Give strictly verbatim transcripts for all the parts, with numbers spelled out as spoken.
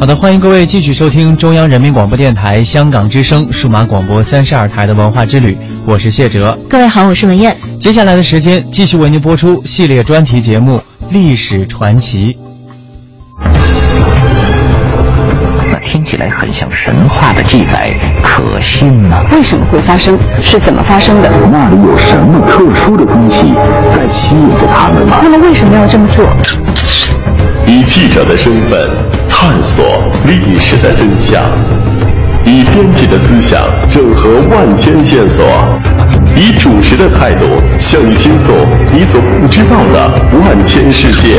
好的，欢迎各位继续收听中央人民广播电台香港之声数码广播三十二台的文化之旅，我是谢哲。各位好，我是文燕。接下来的时间继续为您播出系列专题节目《历史传奇》。那听起来很像神话的记载，可信吗？为什么会发生？是怎么发生的？那里有什么特殊的东西在吸引着他们吗？他们为什么要这么做？以记者的身份探索历史的真相，以编辑的思想整合万千线索，以主持的态度向你倾诉你所不知道的万千世界。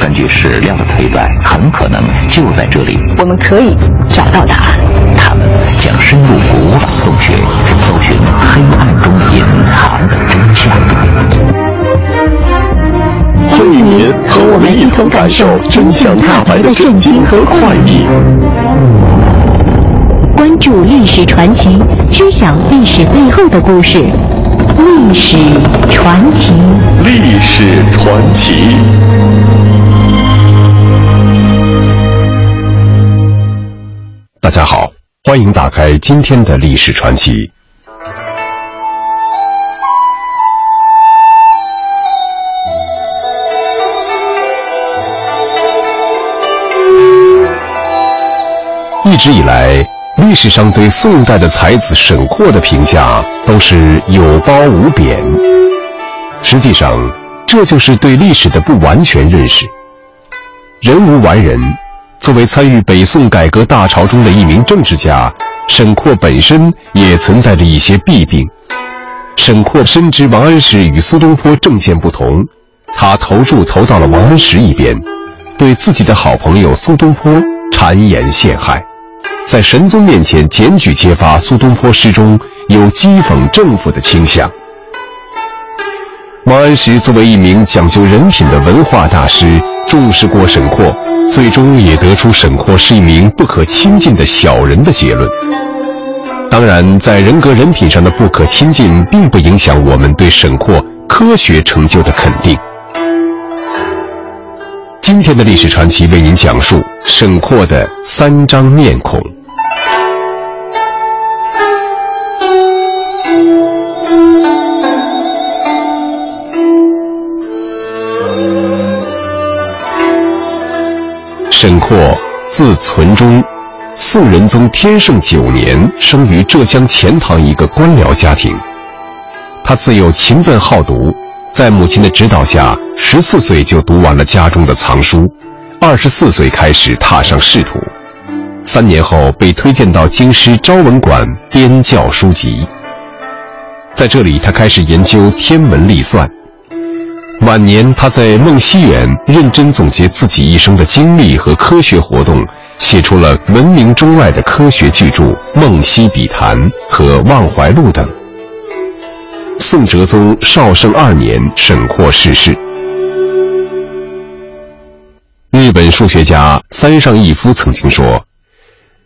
根据史料的推断，很可能就在这里，我们可以找到答案。他们将深入古老洞穴，搜寻黑暗中隐藏的真相。欢迎您和我们一同感受真相大白的震惊和快意。关注历史传奇，知晓历史背后的故事。历史传奇，历史传奇。大家好，欢迎打开今天的历史传奇。一直以来，历史上对宋代的才子沈括的评价都是有褒无贬。实际上，这就是对历史的不完全认识。人无完人，作为参与北宋改革大潮中的一名政治家，沈括本身也存在着一些弊病。沈括深知王安石与苏东坡政见不同，他投注投到了王安石一边，对自己的好朋友苏东坡谗言陷害。在神宗面前检举揭发苏东坡诗中有讥讽政府的倾向。王安石作为一名讲究人品的文化大师，重视过沈括，最终也得出沈括是一名不可亲近的小人的结论。当然，在人格人品上的不可亲近并不影响我们对沈括科学成就的肯定。今天的历史传奇为您讲述沈括的三张面孔。沈括字存中，宋仁宗天圣九年生于浙江钱塘一个官僚家庭。他自幼勤奋好读，在母亲的指导下，十四岁就读完了家中的藏书，二十四岁开始踏上仕途。三年后被推荐到京师昭文馆编校书籍，在这里他开始研究天文历算。晚年他在梦溪园认真总结自己一生的经历和科学活动，写出了闻名中外的科学巨著《梦溪笔谈》和《望怀录》等。宋哲宗绍圣二年，沈括逝世。日本数学家三上义夫曾经说，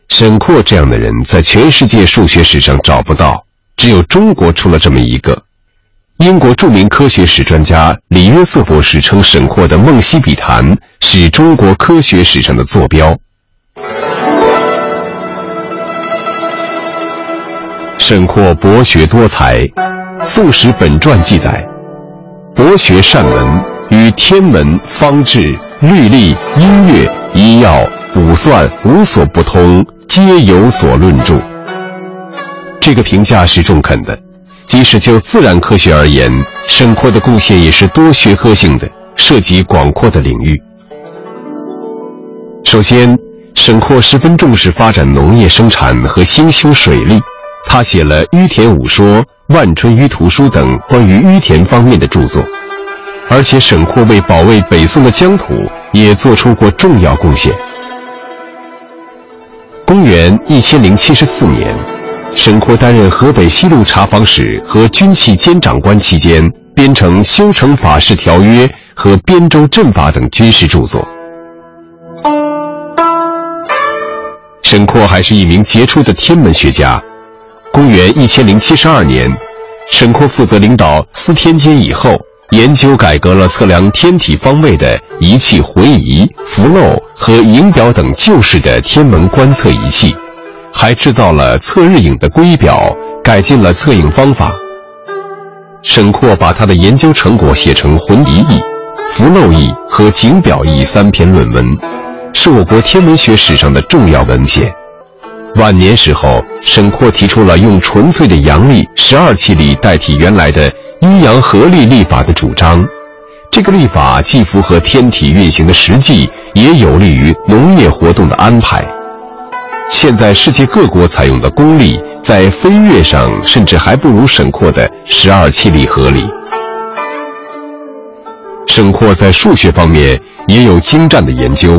沈括这样的人在全世界数学史上找不到，只有中国出了这么一个。英国著名科学史专家李约瑟博士称，沈括的《梦溪笔谈》是中国科学史上的坐标。沈括博学多才，《宋史本传》记载，博学善文，与天文、方志、律历、音乐、医药、卜算无所不通，皆有所论著。这个评价是中肯的。即使就自然科学而言，沈括的贡献也是多学科性的，涉及广阔的领域。首先，沈括十分重视发展农业生产和兴修水利，他写了《于田武说》《万春于图书》等关于于田方面的著作。而且沈括为保卫北宋的疆土也做出过重要贡献。公元一千零七十四年，沈括担任河北西路察访使和军器监长官期间，编成《修成法式条约》和《边州阵法》等军事著作。沈括还是一名杰出的天文学家。公元一千零七十二年，沈括负责领导司天监以后，研究改革了测量天体方位的仪器回仪、符漏和影表等旧式的天文观测仪器，还制造了测日影的圭表，改进了测影方法。沈括把他的研究成果写成《浑仪义》《符漏义》和《景表义》三篇论文，是我国天文学史上的重要文献。晚年时候，沈括提出了用纯粹的阳历十二气历代替原来的阴阳合历历法的主张。这个历法既符合天体运行的实际，也有利于农业活动的安排。现在世界各国采用的公历，在飞跃上甚至还不如沈括的十二气历合理。沈括在数学方面也有精湛的研究。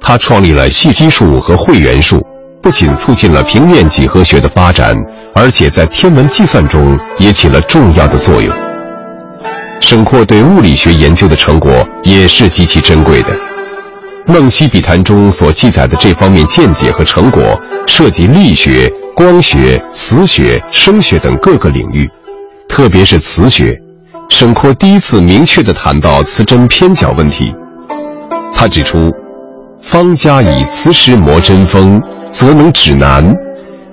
他创立了细基数和会员数，不仅促进了平面几何学的发展，而且在天文计算中也起了重要的作用。沈括对物理学研究的成果也是极其珍贵的。《梦溪笔谈》中所记载的这方面见解和成果，涉及力学、光学、磁学、声学等各个领域，特别是磁学，沈括第一次明确地谈到磁针偏角问题。他指出，方家以磁石磨针锋，则能指南，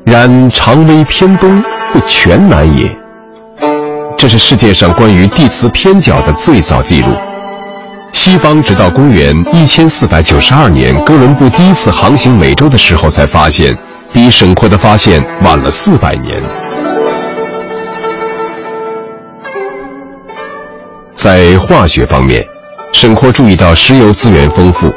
然常微偏东，不全南也。这是世界上关于地磁偏角的最早记录。西方直到公元一千四百九十二年哥伦布第一次航行美洲的时候才发现，比沈括的发现晚了四百年。在化学方面，沈括注意到石油资源丰富，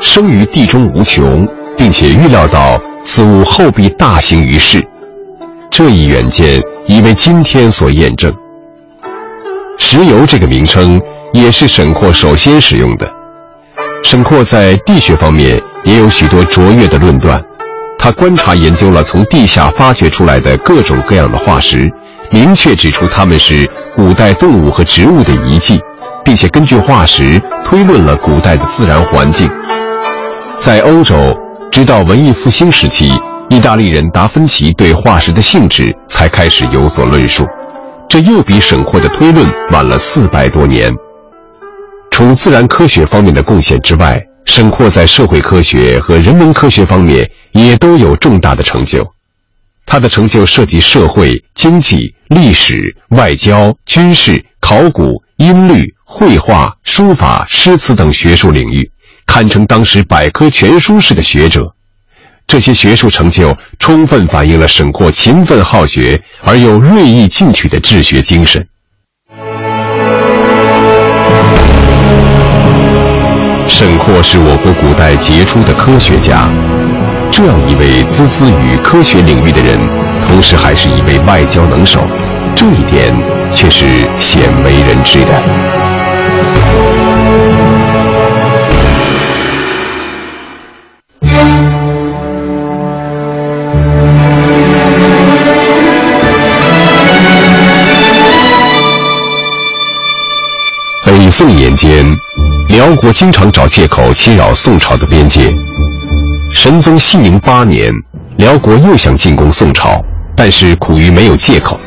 生于地中无穷，并且预料到此物后必大行于世，这一远见已为今天所验证。石油这个名称也是沈括首先使用的。沈括在地学方面也有许多卓越的论断，他观察研究了从地下发掘出来的各种各样的化石，明确指出它们是古代动物和植物的遗迹，并且根据化石推论了古代的自然环境。在欧洲，直到文艺复兴时期，意大利人达芬奇对化石的性质才开始有所论述，这又比沈括的推论晚了四百多年。除自然科学方面的贡献之外，沈括在社会科学和人文科学方面也都有重大的成就。他的成就涉及社会、经济、历史、外交、军事、考古、音律、绘画、书法、诗词等学术领域，堪称当时百科全书式的学者。这些学术成就充分反映了沈括勤奋好学而又锐意进取的治学精神。沈括是我国古代杰出的科学家，这样一位孜孜于科学领域的人，同时还是一位外交能手，这一点却是鲜为人知的。北宋年间，辽国经常找借口侵扰宋朝的边界。神宗熙宁八年，辽国又想进攻宋朝，但是苦于没有借口，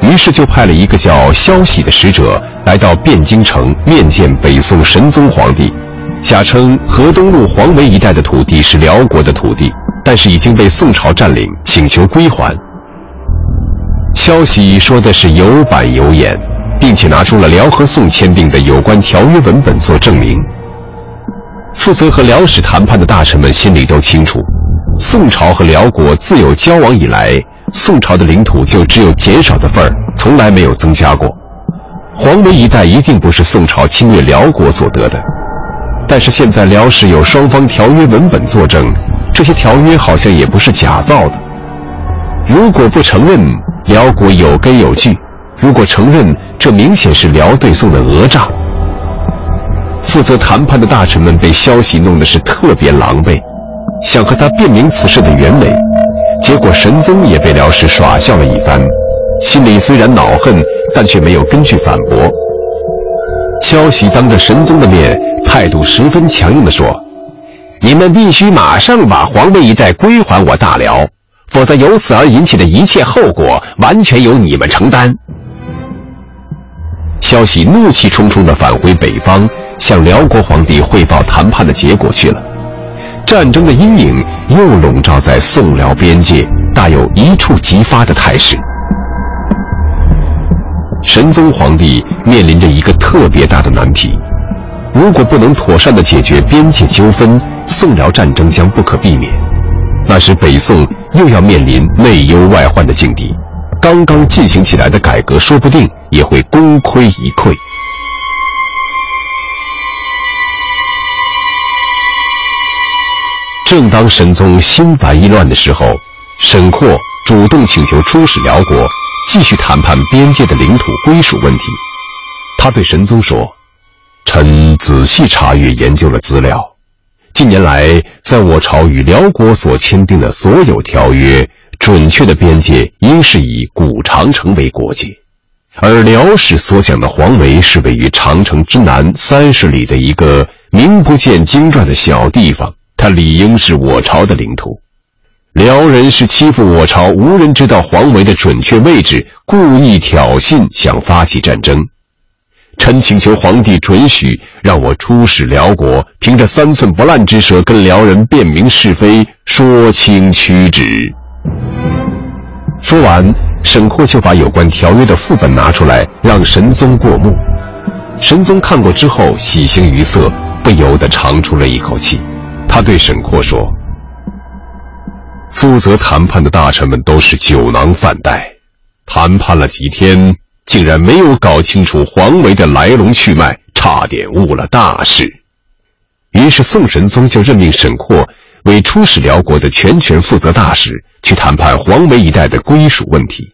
于是就派了一个叫萧喜的使者来到汴京城面见北宋神宗皇帝，假称河东路黄围一带的土地是辽国的土地，但是已经被宋朝占领，请求归还。萧喜说的是有板有眼，并且拿出了辽和宋签订的有关条约文本做证明。负责和辽使谈判的大臣们心里都清楚，宋朝和辽国自有交往以来，宋朝的领土就只有减少的份儿，从来没有增加过。黄维一带一定不是宋朝侵略辽国所得的。但是现在辽史有双方条约文本作证，这些条约好像也不是假造的。如果不承认，辽国有根有据；如果承认，这明显是辽对宋的讹诈。负责谈判的大臣们被消息弄得是特别狼狈，想和他辩明此事的原委，结果神宗也被辽史耍笑了一番，心里虽然恼恨，但却没有根据反驳。萧禧当着神宗的面，态度十分强硬地说：“你们必须马上把皇位一带归还我大辽，否则由此而引起的一切后果，完全由你们承担。”萧禧怒气冲冲地返回北方，向辽国皇帝汇报谈判的结果去了。战争的阴影又笼罩在宋辽边界，大有一触即发的态势。神宗皇帝面临着一个特别大的难题，如果不能妥善地解决边界纠纷，宋辽战争将不可避免。那时北宋又要面临内忧外患的境地，刚刚进行起来的改革说不定也会功亏一篑。正当神宗心烦意乱的时候，沈括主动请求出使辽国，继续谈判边界的领土归属问题。他对神宗说：“臣仔细查阅研究了资料，近年来在我朝与辽国所签订的所有条约，准确的边界应是以古长城为国界，而辽史所讲的黄维是位于长城之南三十里的一个名不见经传的小地方，它理应是我朝的领土。辽人是欺负我朝无人知道黄维的准确位置，故意挑衅，想发起战争。臣请求皇帝准许，让我出使辽国，凭着三寸不烂之舌跟辽人辩明是非，说清曲直。”说完，沈括就把有关条约的副本拿出来，让神宗过目。神宗看过之后喜形于色，不由得长出了一口气。他对沈括说：“负责谈判的大臣们都是酒囊饭袋，谈判了几天，竟然没有搞清楚黄维的来龙去脉，差点误了大事。”于是宋神宗就任命沈括为出使辽国的全权负责大使，去谈判黄维一带的归属问题。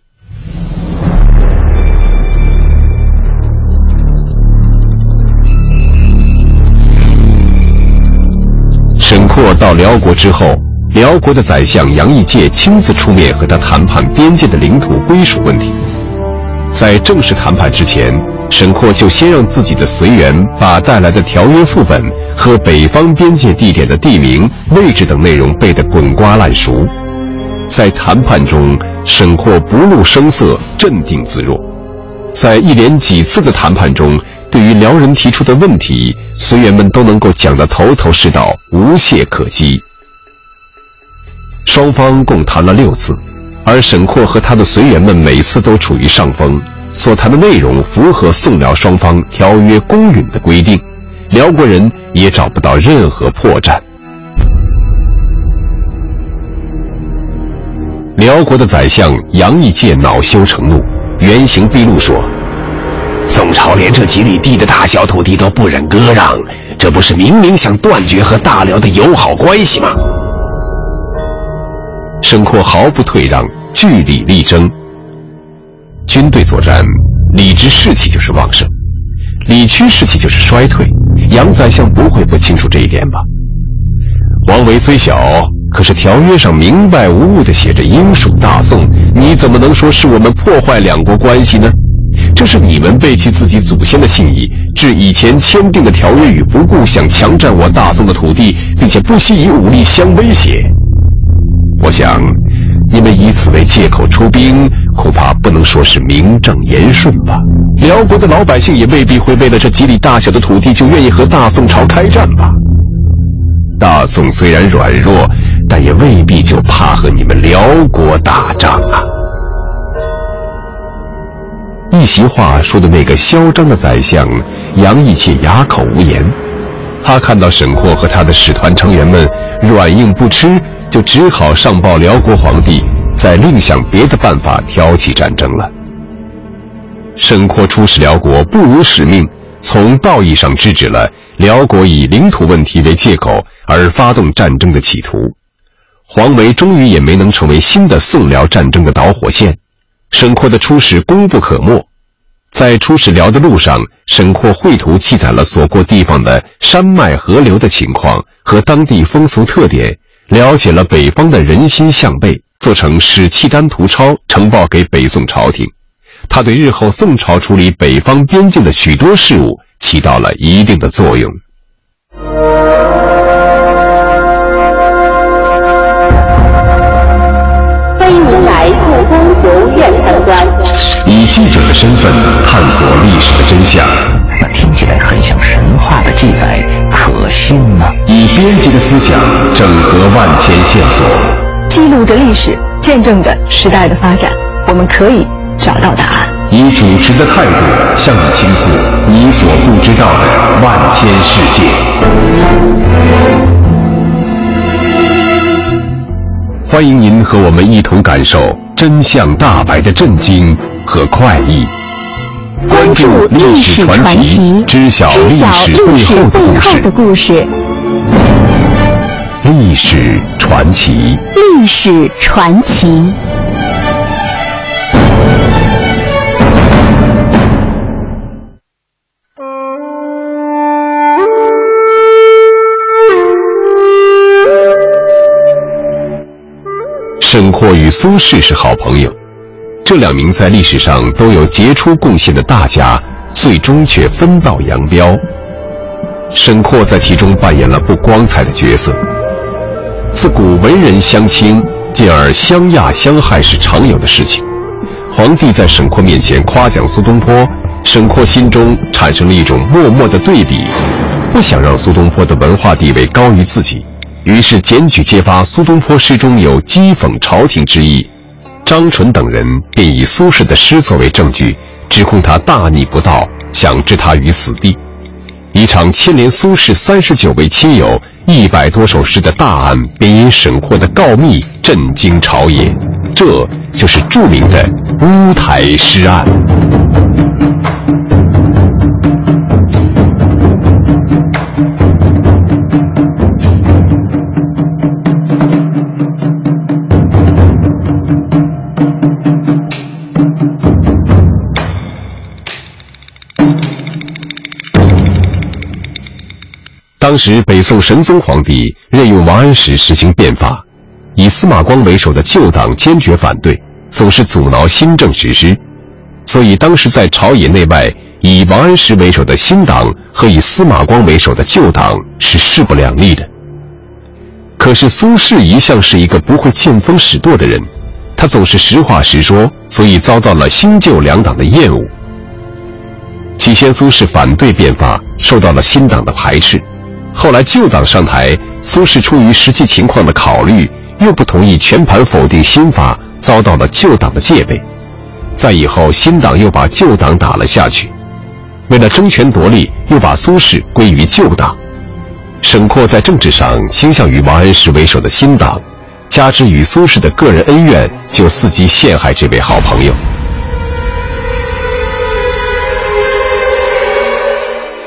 沈括到辽国之后，辽国的宰相杨义介亲自出面和他谈判边界的领土归属问题。在正式谈判之前，沈括就先让自己的随员把带来的条约副本和北方边界地点的地名、位置等内容背得滚瓜烂熟。在谈判中，沈括不露声色，镇定自若。在一连几次的谈判中，对于辽人提出的问题，随员们都能够讲得头头是道，无懈可击。双方共谈了六次，而沈括和他的随员们每次都处于上风，所谈的内容符合宋辽双方条约公允的规定，辽国人也找不到任何破绽。辽国的宰相杨义介恼羞成怒，原形毕露说：“宋朝连这几里地的大小土地都不忍割让，这不是明明想断绝和大辽的友好关系吗？”沈括毫不退让，据理力争。军队作战，理直士气就是旺盛，理屈士气就是衰退。杨宰相不会不清楚这一点吧？王维虽小，可是条约上明白无误地写着英属大宋，你怎么能说是我们破坏两国关系呢？这是你们背弃自己祖先的信义，置以前签订的条约于不顾，想强占我大宋的土地，并且不惜以武力相威胁。我想，你们以此为借口出兵，恐怕不能说是名正言顺吧。辽国的老百姓也未必会为了这几里大小的土地就愿意和大宋朝开战吧。大宋虽然软弱，但也未必就怕和你们辽国打仗啊。一席话说的那个嚣张的宰相杨义介哑口无言，他看到沈括和他的使团成员们软硬不吃，就只好上报辽国皇帝，再另想别的办法挑起战争了。沈括出使辽国不辱使命，从道义上制止了辽国以领土问题为借口而发动战争的企图。黄维终于也没能成为新的宋辽战争的导火线。沈括的出使功不可没，在出使辽的路上，沈括绘图记载了所过地方的山脉河流的情况和当地风俗特点，了解了北方的人心向背，做成使契丹图抄呈报给北宋朝廷。他对日后宋朝处理北方边境的许多事务起到了一定的作用。欢迎您来故宫博物院参观，以记者的身份探索历史的真相。那听起来很像神话的记载，可信吗？以编辑的思想整合万千线索，记录着历史，见证着时代的发展，我们可以找到答案。以主持的态度向你倾诉你所不知道的万千世界。欢迎您和我们一同感受真相大白的震惊和快意，关注历史传奇，知晓历史背后的故事。历史传奇，历史传奇。沈括与苏轼是好朋友，这两名在历史上都有杰出贡献的大家，最终却分道扬镳。沈括在其中扮演了不光彩的角色。自古文人相轻，进而相轧相害是常有的事情。皇帝在沈括面前夸奖苏东坡，沈括心中产生了一种默默的对比，不想让苏东坡的文化地位高于自己。于是检举揭发苏东坡诗中有讥讽朝廷之意，张纯等人便以苏轼的诗作为证据，指控他大逆不道，想置他于死地。一场牵连苏轼三十九位亲友、一百多首诗的大案，便因沈括的告密震惊朝野。这就是著名的乌台诗案。当时北宋神宗皇帝任用王安石实行变法，以司马光为首的旧党坚决反对，总是阻挠新政实施，所以当时在朝野内外，以王安石为首的新党和以司马光为首的旧党是势不两立的。可是苏轼一向是一个不会见风使舵的人，他总是实话实说，所以遭到了新旧两党的厌恶。起先苏轼反对变法，受到了新党的排斥，后来旧党上台，苏轼出于实际情况的考虑，又不同意全盘否定新法，遭到了旧党的戒备。再以后，新党又把旧党打了下去，为了争权夺利，又把苏轼归于旧党。沈括在政治上倾向于王安石为首的新党，加之与苏轼的个人恩怨，就伺机陷害这位好朋友。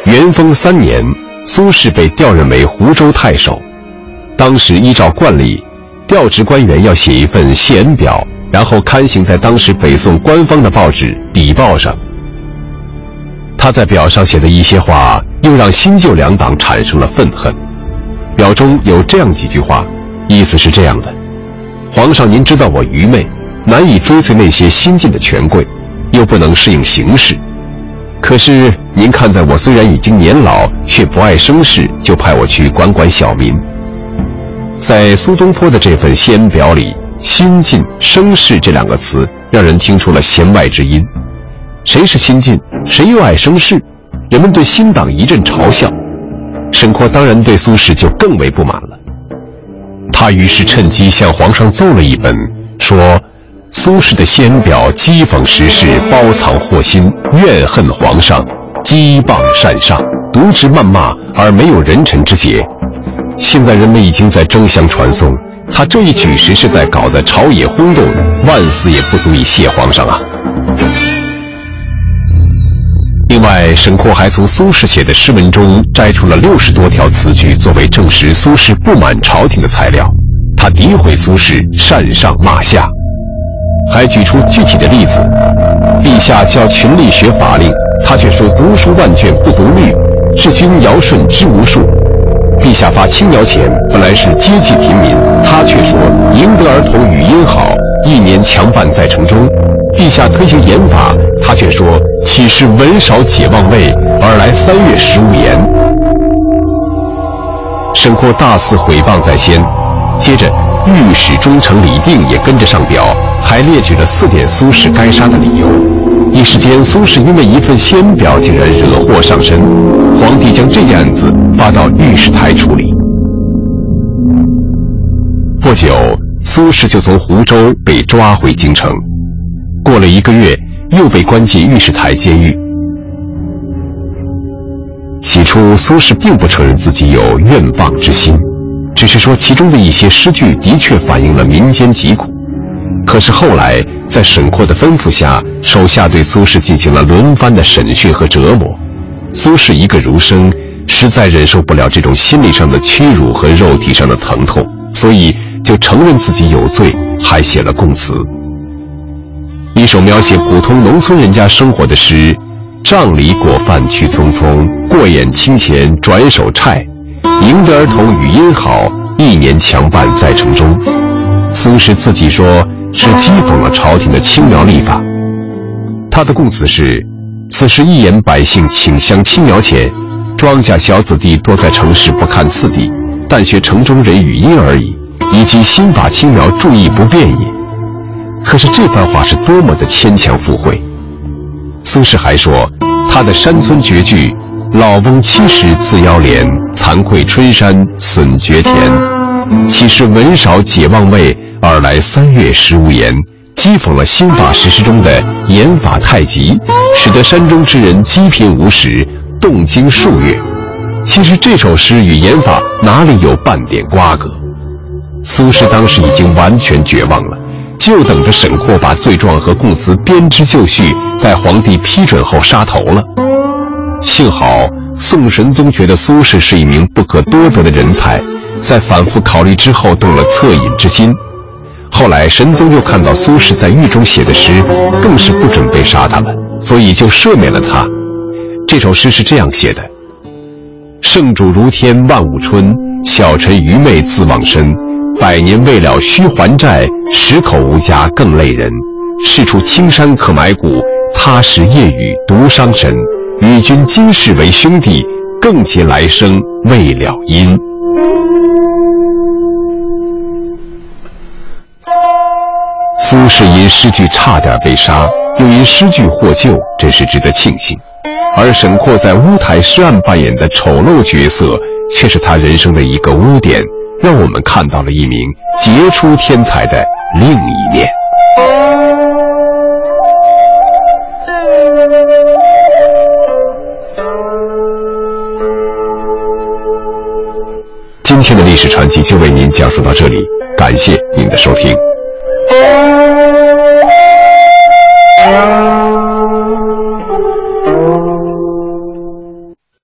元丰三年，苏轼被调任为湖州太守。当时依照惯例，调职官员要写一份谢恩表，然后刊行在当时北宋官方的报纸《笔报》上。他在表上写的一些话，又让新旧两党产生了愤恨。表中有这样几句话，意思是这样的：皇上您知道我愚昧，难以追随那些新进的权贵，又不能适应形势，可是您看在我虽然已经年老，却不爱生事，就派我去管管小民。在苏东坡的这份谢恩表里，新进、生事这两个词让人听出了弦外之音。谁是新进，谁又爱生事，人们对新党一阵嘲笑。沈括当然对苏轼就更为不满了，他于是趁机向皇上奏了一本，说苏轼的谢恩表讥讽时事，包藏祸心，怨恨皇上，讥谤善上，渎职谩骂，而没有人臣之节。现在人们已经在争相传颂，他这一举实是在搞得朝野轰动，万死也不足以谢皇上啊。另外，沈括还从苏轼写的诗文中摘出了六十多条词句，作为证实苏轼不满朝廷的材料。他诋毁苏轼，擅上骂下，还举出具体的例子：陛下叫群吏学法令，他却说读书万卷不读律；治军尧舜知无术，陛下发青苗钱，本来是接济贫民，他却说赢得儿童语音好，一年强办在城中；陛下推行严法，他却说岂是文少解忘位，而来三月十五言。沈括大肆毁谤在先，接着御史中丞李定也跟着上表，还列举了四点苏轼该杀的理由。一时间，苏轼因为一份仙表竟然惹祸上身，皇帝将这件案子发到御史台处理。不久，苏轼就从湖州被抓回京城，过了一个月，又被关进御史台监狱。起初，苏轼并不承认自己有怨谤之心，只是说其中的一些诗句的确反映了民间疾苦。可是后来，在沈括的吩咐下，手下对苏轼进行了轮番的审讯和折磨。苏轼一个儒生，实在忍受不了这种心理上的屈辱和肉体上的疼痛，所以就承认自己有罪，还写了供词。一首描写普通农村人家生活的诗：瘴疠裹饭去匆匆，过眼清钱转手差。赢得儿童语音好，一年强办在城中。苏轼自己说是讥讽了朝廷的青苗立法。他的供词是：此时一言百姓请香青苗钱，庄稼小子弟多在城市不看四地，但学城中人语音而已，以及新法青苗注意不便也。可是这番话是多么的牵强附会。苏轼还说他的山村绝句：老翁七十自腰怜，惭愧春山损绝田。岂是文少解忘位，而来三月十五言，讥讽了新法实施中的严法太急，使得山中之人积贫无食，动经数月。其实这首诗与严法哪里有半点瓜葛？苏轼当时已经完全绝望了，就等着沈括把罪状和供词编织就绪，待皇帝批准后杀头了。幸好宋神宗觉得苏轼是一名不可多得的人才，在反复考虑之后动了恻隐之心。后来神宗又看到苏轼在狱中写的诗，更是不准备杀他了，所以就赦免了他。这首诗是这样写的：圣主如天万物春，小臣愚昧自忘身。百年未了须还债，十口无家更累人。是处青山可埋骨，他时夜雨独伤神。与君今世为兄弟，更结来生未了因。苏轼因诗句差点被杀，又因诗句获救，真是值得庆幸。而沈括在乌台诗案扮演的丑陋角色，却是他人生的一个污点，让我们看到了一名杰出天才的另一面。今天的历史传奇就为您讲述到这里，感谢您的收听。